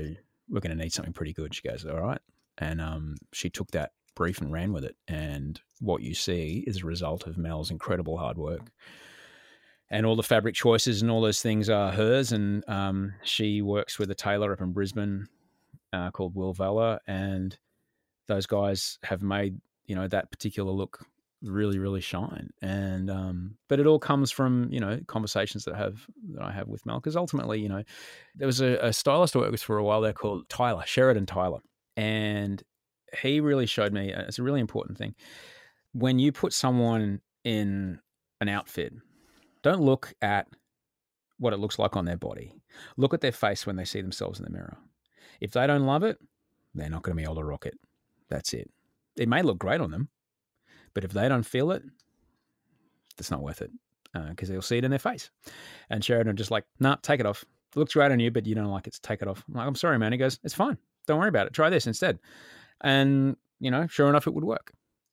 we're going to need something pretty good. She goes, all right. And um, she took that brief and ran with it. And what you see is a result of Mel's incredible hard work. And all the fabric choices and all those things are hers. And um, she works with a tailor up in Brisbane uh, called Will Vella. And those guys have made, you know, that particular look really, really shine. And, um, but it all comes from, you know, conversations that have, that I have with Mel. Cause ultimately, you know, there was a, a stylist I worked with for a while there called Tyler, Sheridan Tyler. And he really showed me, it's a really important thing. When you put someone in an outfit, don't look at what it looks like on their body. Look at their face when they see themselves in the mirror. If they don't love it, they're not going to be able to rock it. That's it. It may look great on them, but if they don't feel it, it's not worth it because uh, they'll see it in their face. And Sheridan just like, nah, take it off. It looks great on you, but you don't like it, so take it off. I'm like, I'm sorry, man. He goes, it's fine. Don't worry about it. Try this instead. And, you know, sure enough, it would work.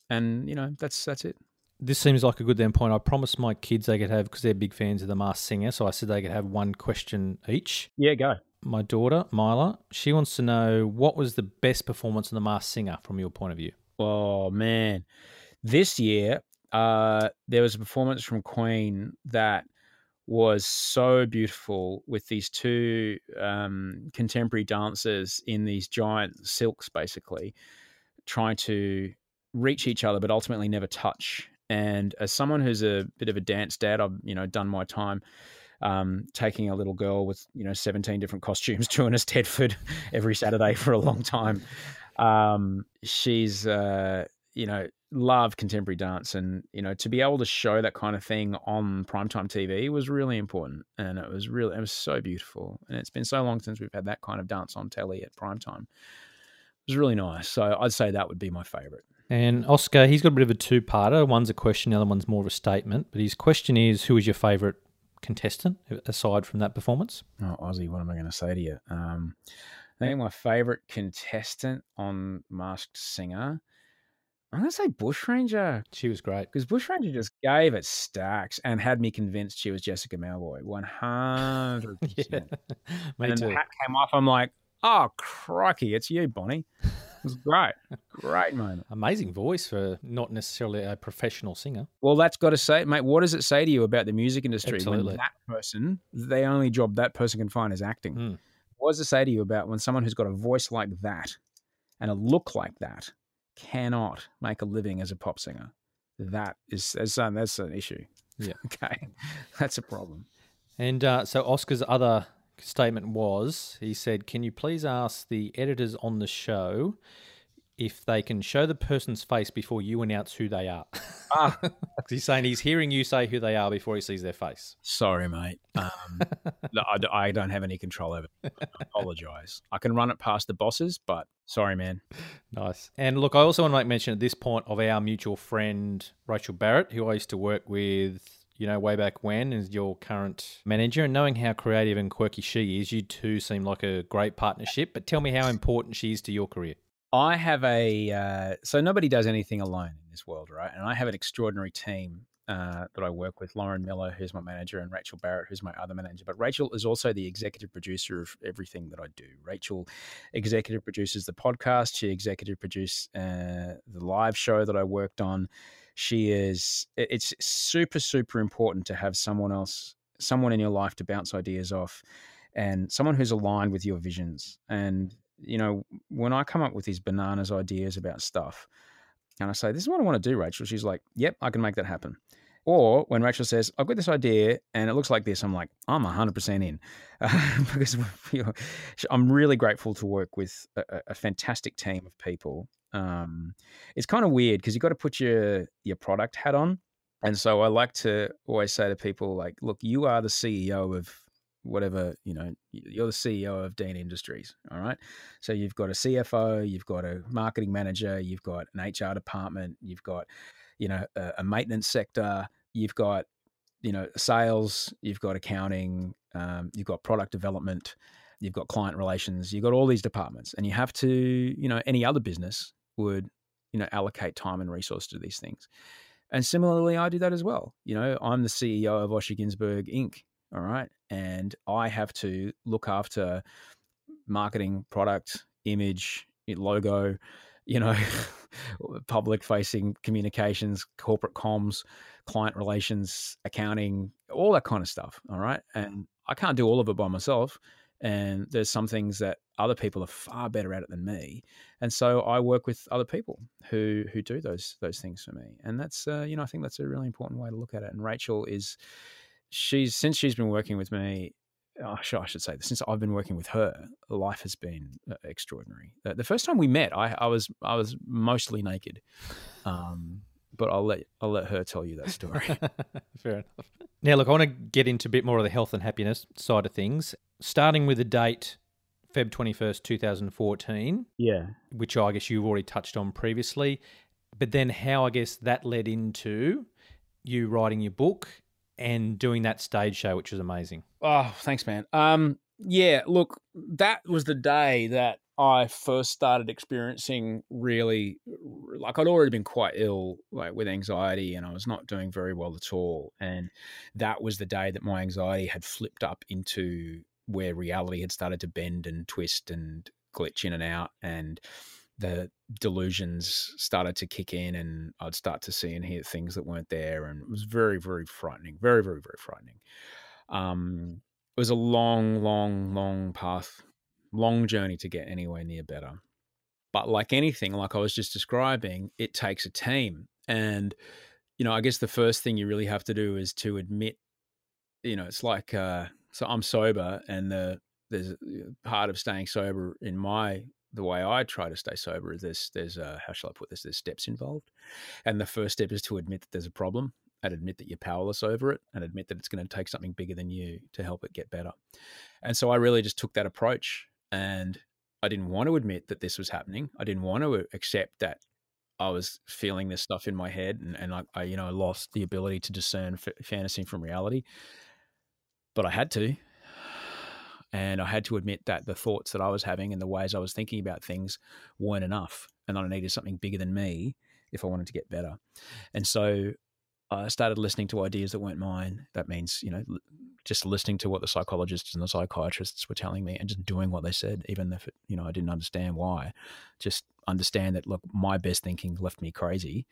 And, you know, that's that's it. This seems like a good damn point. I promised my kids they could have, because they're big fans of The Masked Singer, so I said they could have one question each. Yeah, go. My daughter, Myla, she wants to know, what was the best performance in The Masked Singer from your point of view? Oh, man. This year, uh, there was a performance from Queen that was so beautiful with these two um, contemporary dancers in these giant silks, basically, trying to reach each other but ultimately never touch. And as someone who's a bit of a dance dad, I've, you know, done my time um, taking a little girl with, you know, seventeen different costumes to an Stedford every Saturday for a long time. Um, she's, uh, you know, loved contemporary dance, and, you know, to be able to show that kind of thing on primetime T V was really important. And it was really, it was so beautiful. And it's been so long since we've had that kind of dance on telly at primetime. It was really nice. So I'd say that would be my favorite. And Oscar, he's got a bit of a two-parter. One's a question, the other one's more of a statement. But his question is, who is your favourite contestant aside from that performance? Oh, Ozzy, what am I going to say to you? Um, I think my favourite contestant on Masked Singer, I'm going to say Bush Ranger. She was great. Because Bush Ranger just gave it stacks and had me convinced she was Jessica Malloy, one hundred percent. Yeah, me and too. The hat came off. I'm like, oh, crikey, it's you, Bonnie. It was great. Great moment. Amazing voice for not necessarily a professional singer. Well, that's got to say, mate, what does it say to you about the music industry? Absolutely. When that person, the only job that person can find is acting. Mm. What does it say to you about when someone who's got a voice like that and a look like that cannot make a living as a pop singer? That is, that's an, that's an issue. Yeah. Okay. That's a problem. And uh, so Oscar's other statement was, he said, can you please ask the editors on the show if they can show the person's face before you announce who they are? Ah. He's saying he's hearing you say who they are before he sees their face. Sorry, mate. Um, I, I don't have any control over it. I apologize. I can run it past the bosses, but sorry, man. Nice. And look, I also want to make mention at this point of our mutual friend, Rachel Barrett, who I used to work with, you know, way back when, is your current manager. And knowing how creative and quirky she is, you two seem like a great partnership. But tell me how important she is to your career. I have a uh, – so nobody does anything alone in this world, right? And I have an extraordinary team uh, that I work with, Lauren Miller, who's my manager, and Rachel Barrett, who's my other manager. But Rachel is also the executive producer of everything that I do. Rachel executive produces the podcast. She executive produced uh, the live show that I worked on. She is, it's super, super important to have someone else, someone in your life to bounce ideas off, and someone who's aligned with your visions. And, you know, when I come up with these bananas ideas about stuff and I say, this is what I want to do, Rachel, she's like, yep, I can make that happen. Or when Rachel says, I've got this idea and it looks like this, I'm like, I'm one hundred percent in. Uh, because you know, I'm really grateful to work with a, a fantastic team of people. Um, it's kind of weird because you've got to put your, your product hat on. And so I like to always say to people, like, look, you are the C E O of whatever, you know, you're the C E O of Dean Industries. All right. So you've got a C F O, you've got a marketing manager, you've got an H R department, you've got, you know, a, a maintenance sector, you've got, you know, sales, you've got accounting, um, you've got product development, you've got client relations, you've got all these departments, and you have to, you know, any other business would, you know, allocate time and resource to these things. And similarly, I do that as well. You know, I'm the C E O of Osher Günsberg Incorporated. All right. And I have to look after marketing, product, image, logo, you know, public facing communications, corporate comms, client relations, accounting, all that kind of stuff. All right. And I can't do all of it by myself. And there's some things that other people are far better at it than me. And so I work with other people who who do those those things for me. And that's, uh, you know, I think that's a really important way to look at it. And Rachel is, she's, since she's been working with me, oh, sure, I should say, since I've been working with her, life has been extraordinary. The first time we met, I, I was I was mostly naked. Um But I'll let I'll let her tell you that story. Fair enough. Now, look, I want to get into a bit more of the health and happiness side of things, starting with a date February twenty-first, two thousand fourteen. Yeah. Which I guess you've already touched on previously. But then how, I guess, that led into you writing your book and doing that stage show, which was amazing. Oh, thanks, man. Um, yeah, look, that was the day that I first started experiencing really, like, I'd already been quite ill, like, with anxiety, and I was not doing very well at all. And that was the day that my anxiety had flipped up into where reality had started to bend and twist and glitch in and out, and the delusions started to kick in, and I'd start to see and hear things that weren't there. And it was very, very frightening, very, very, very frightening. Um, it was a long, long, long path. Long journey to get anywhere near better. But like anything, like I was just describing, it takes a team. And, you know, I guess the first thing you really have to do is to admit, you know, it's like, uh, so I'm sober, and the, there's part of staying sober in my, the way I try to stay sober is there's, there's uh, how shall I put this? There's steps involved. And the first step is to admit that there's a problem, and admit that you're powerless over it, and admit that it's going to take something bigger than you to help it get better. And so I really just took that approach. And I didn't want to admit that this was happening. I didn't want to accept that I was feeling this stuff in my head, and, and I, I, you know, lost the ability to discern f- fantasy from reality. But I had to, and I had to admit that the thoughts that I was having and the ways I was thinking about things weren't enough, and I needed something bigger than me if I wanted to get better. And so I started listening to ideas that weren't mine. That means, you know, just listening to what the psychologists and the psychiatrists were telling me, and just doing what they said, even if, it, you know, I didn't understand why. Just understand that, look, my best thinking left me crazy,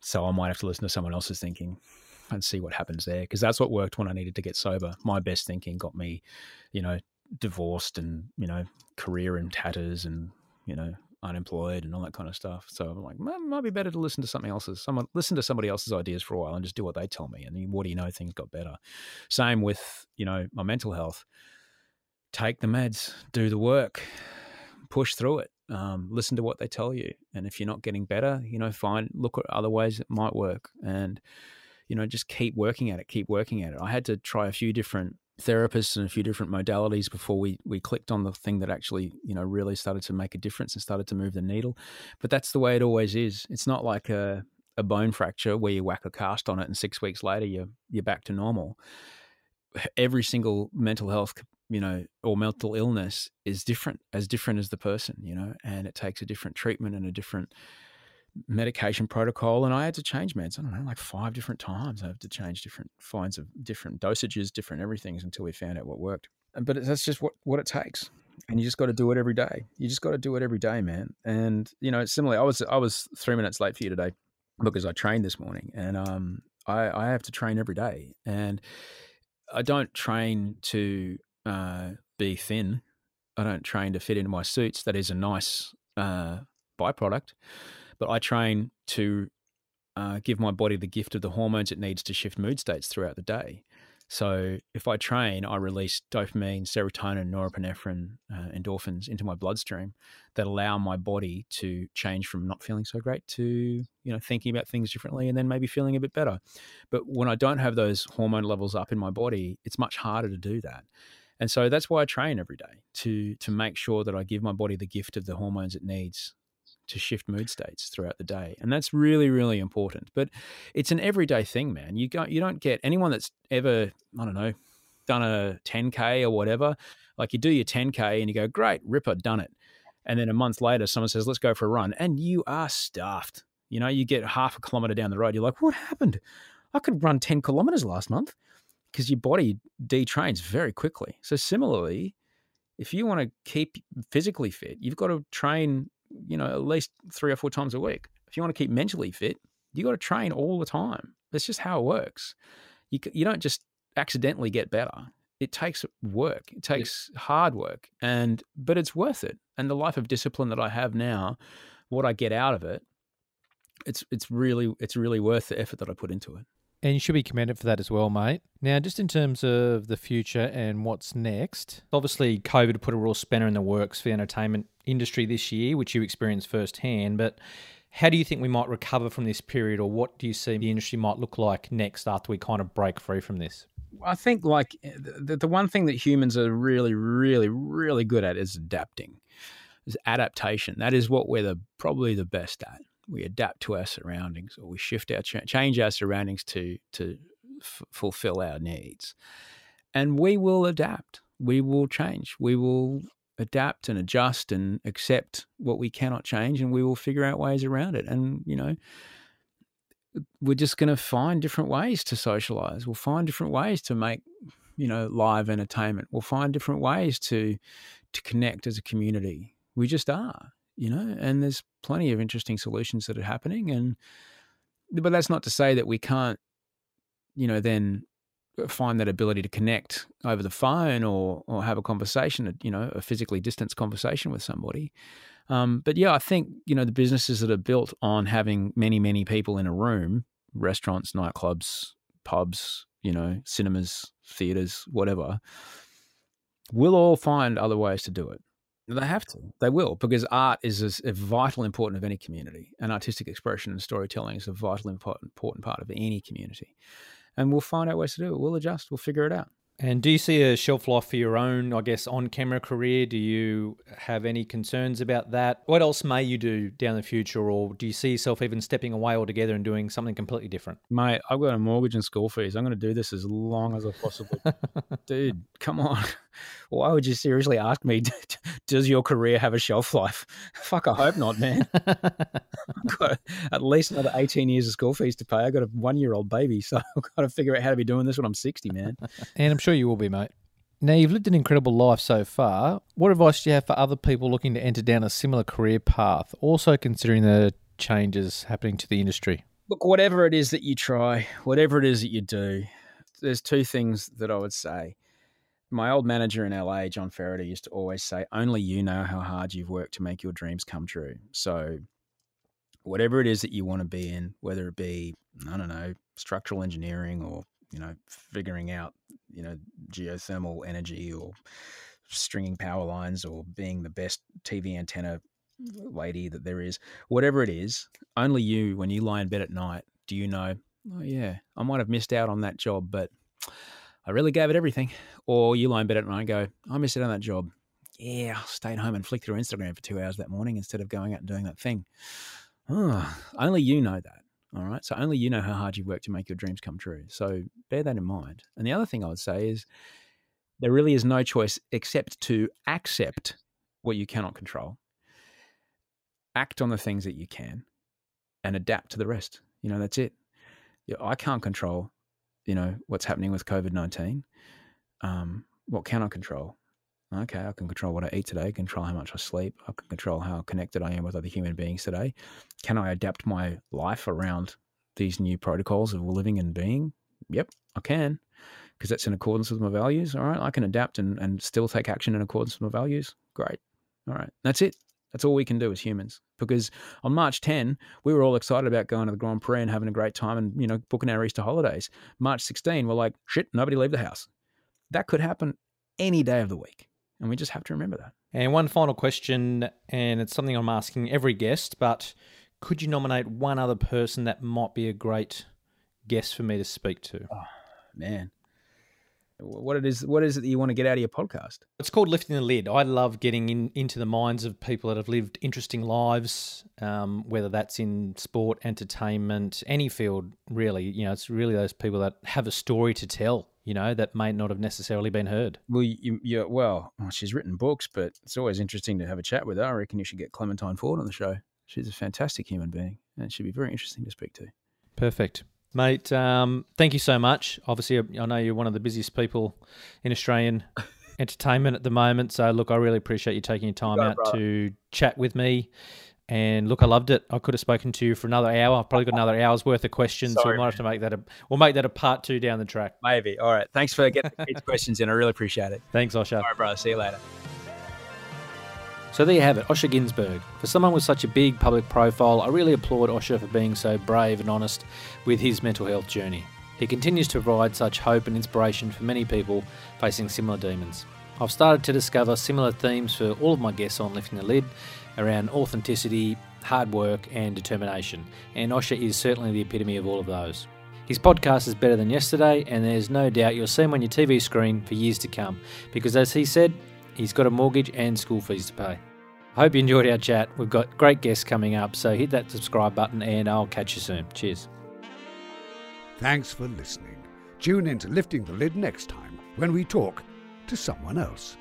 so I might have to listen to someone else's thinking and see what happens there, because that's what worked when I needed to get sober. My best thinking got me, you know, divorced and, you know, career in tatters and, you know, unemployed and all that kind of stuff. So I'm like, it might be better to listen to something else's, someone listen to somebody else's ideas for a while and just do what they tell me. And what do you know? Things got better. Same with, you know, my mental health. Take the meds, do the work, push through it. Um, listen to what they tell you. And if you're not getting better, you know, find, look at other ways that might work, and, you know, just keep working at it, keep working at it. I had to try a few different therapists and a few different modalities before we we clicked on the thing that actually, you know, really started to make a difference and started to move the needle. But that's the way it always is. It's not like a, a bone fracture where you whack a cast on it and six weeks later you're you're back to normal. Every single mental health, you know, or mental illness is different, as different as the person, you know, and it takes a different treatment and a different medication protocol. And I had to change meds, I don't know, like five different times. I had to change different kinds of different dosages, different everythings, until we found out what worked. But it, that's just what, what it takes. And you just got to do it every day. You just got to do it every day, man. And, you know, similarly, I was, I was three minutes late for you today because I trained this morning, and um, I, I have to train every day, and I don't train to uh, be thin. I don't train to fit into my suits. That is a nice uh, byproduct. But I train to uh, give my body the gift of the hormones it needs to shift mood states throughout the day. So if I train, I release dopamine, serotonin, norepinephrine, uh, endorphins into my bloodstream that allow my body to change from not feeling so great to, you know, thinking about things differently and then maybe feeling a bit better. But when I don't have those hormone levels up in my body, it's much harder to do that. And so that's why I train every day, to to make sure that I give my body the gift of the hormones it needs to shift mood states throughout the day. And that's really, really important. But it's an everyday thing, man. You don't, you don't get anyone that's ever, I don't know, done a ten K or whatever. Like, you do your ten K and you go, great, ripper, done it. And then a month later, someone says, let's go for a run. And you are stuffed. You know, you get half a kilometer down the road, you're like, what happened? I could run ten kilometers last month, because your body detrains very quickly. So similarly, if you want to keep physically fit, you've got to train, you know, at least three or four times a week. If you want to keep mentally fit, you got to train all the time. That's just how it works. You you don't just accidentally get better. It takes work. It takes yeah. hard work, and but it's worth it. And the life of discipline that I have now, what I get out of it, it's it's really it's really worth the effort that I put into it. And you should be commended for that as well, mate. Now, just in terms of the future and what's next, obviously COVID put a real spanner in the works for the entertainment industry this year, which you experienced firsthand, but How do you think we might recover from this period, or what do you see the industry might look like next after we kind of break free from this? I think like the, the one thing that humans are really, really, really good at is adapting, is adaptation. That is what we're the, probably the best at. We adapt to our surroundings, or we shift our, change our surroundings to, to f- fulfill our needs. And we will adapt. We will change. We will adapt and adjust and accept what we cannot change, and we will figure out ways around it. And, you know, we're just going to find different ways to socialize. We'll find different ways to make, you know, live entertainment. We'll find different ways to to connect as a community. We just are, you know, and there's plenty of interesting solutions that are happening. And but that's not to say that we can't, you know, then find that ability to connect over the phone or or have a conversation, you know, a physically distanced conversation with somebody. Um, but yeah, I think, you know, the businesses that are built on having many, many people in a room, restaurants, nightclubs, pubs, you know, cinemas, theaters, whatever, will all find other ways to do it. They have to. They will, because art is as vital important of any community, and artistic expression and storytelling is a vital important important part of any community. And we'll find out ways to do it. We'll adjust. We'll figure it out. And do you see a shelf life for your own, I guess, on-camera career? Do you have any concerns about that? What else may you do down the future, or do you see yourself even stepping away altogether and doing something completely different? Mate, I've got a mortgage and school fees. I'm going to do this as long as I possibly can. Dude, come on. Why would you seriously ask me, does your career have a shelf life? Fuck, I hope not, man. I've got at least another eighteen years of school fees to pay. I've got a one-year-old baby, so I've got to figure out how to be doing this when I'm sixty, man. And I'm sure you will be, mate. Now, you've lived an incredible life so far. What advice do you have for other people looking to enter down a similar career path, also considering the changes happening to the industry? Look, whatever it is that you try, whatever it is that you do, there's two things that I would say. My old manager in L A, John Faraday, used to always say, only you know how hard you've worked to make your dreams come true. So whatever it is that you want to be in, whether it be, I don't know, structural engineering, or, you know, figuring out, you know, geothermal energy, or stringing power lines, or being the best T V antenna lady that there is, whatever it is, only you, when you lie in bed at night, do you know, oh yeah, I might have missed out on that job, but I really gave it everything. Or you lie in bed at night and go, I missed out on that job. Yeah, I stayed home and flicked through Instagram for two hours that morning instead of going out and doing that thing. Oh, only you know that. All right. So only you know how hard you've worked to make your dreams come true. So bear that in mind. And the other thing I would say is there really is no choice except to accept what you cannot control, act on the things that you can, and adapt to the rest. You know, that's it. You know, I can't control, you know, what's happening with COVID nineteen. Um, what can I control? Okay, I can control what I eat today, control how much I sleep. I can control how connected I am with other human beings today. Can I adapt my life around these new protocols of living and being? Yep, I can, because that's in accordance with my values. All right, I can adapt and, and still take action in accordance with my values. Great. All right, that's it. That's all we can do as humans, because on March tenth, we were all excited about going to the Grand Prix and having a great time and, you know, booking our Easter holidays. March sixteenth, we're like, shit, nobody leave the house. That could happen any day of the week. And we just have to remember that. And one final question, and it's something I'm asking every guest, but could you nominate one other person that might be a great guest for me to speak to? Oh, man. What it is, what is it that you want to get out of your podcast? It's called Lifting the Lid. I love getting in, into the minds of people that have lived interesting lives, um, whether that's in sport, entertainment, any field, really. You know, it's really those people that have a story to tell, you know, that may not have necessarily been heard. Well, you, you, well, she's written books, but it's always interesting to have a chat with her. I reckon you should get Clementine Ford on the show. She's a fantastic human being, and she'd be very interesting to speak to. Perfect. Mate, um, thank you so much. Obviously, I know you're one of the busiest people in Australian entertainment at the moment. So, look, I really appreciate you taking your time you out brother. to chat with me. And look, I loved it. I could have spoken to you for another hour. I've probably got another hour's worth of questions. Sorry, so we might man. have to make that a, we'll make that a part two down the track. Maybe. All right. Thanks for getting the kids' questions in. I really appreciate it. Thanks, Osher. All right, brother. See you later. So there you have it, Osher Günsberg. For someone with such a big public profile, I really applaud Osher for being so brave and honest with his mental health journey. He continues to provide such hope and inspiration for many people facing similar demons. I've started to discover similar themes for all of my guests on Lifting the Lid, around authenticity, hard work and determination, and Osher is certainly the epitome of all of those. His podcast is Better Than Yesterday, and there's no doubt you'll see him on your T V screen for years to come, because as he said, he's got a mortgage and school fees to pay. I hope you enjoyed our chat. We've got great guests coming up, so hit that subscribe button and I'll catch you soon. Cheers. Thanks for listening. Tune in to Lifting the Lid next time when we talk to someone else.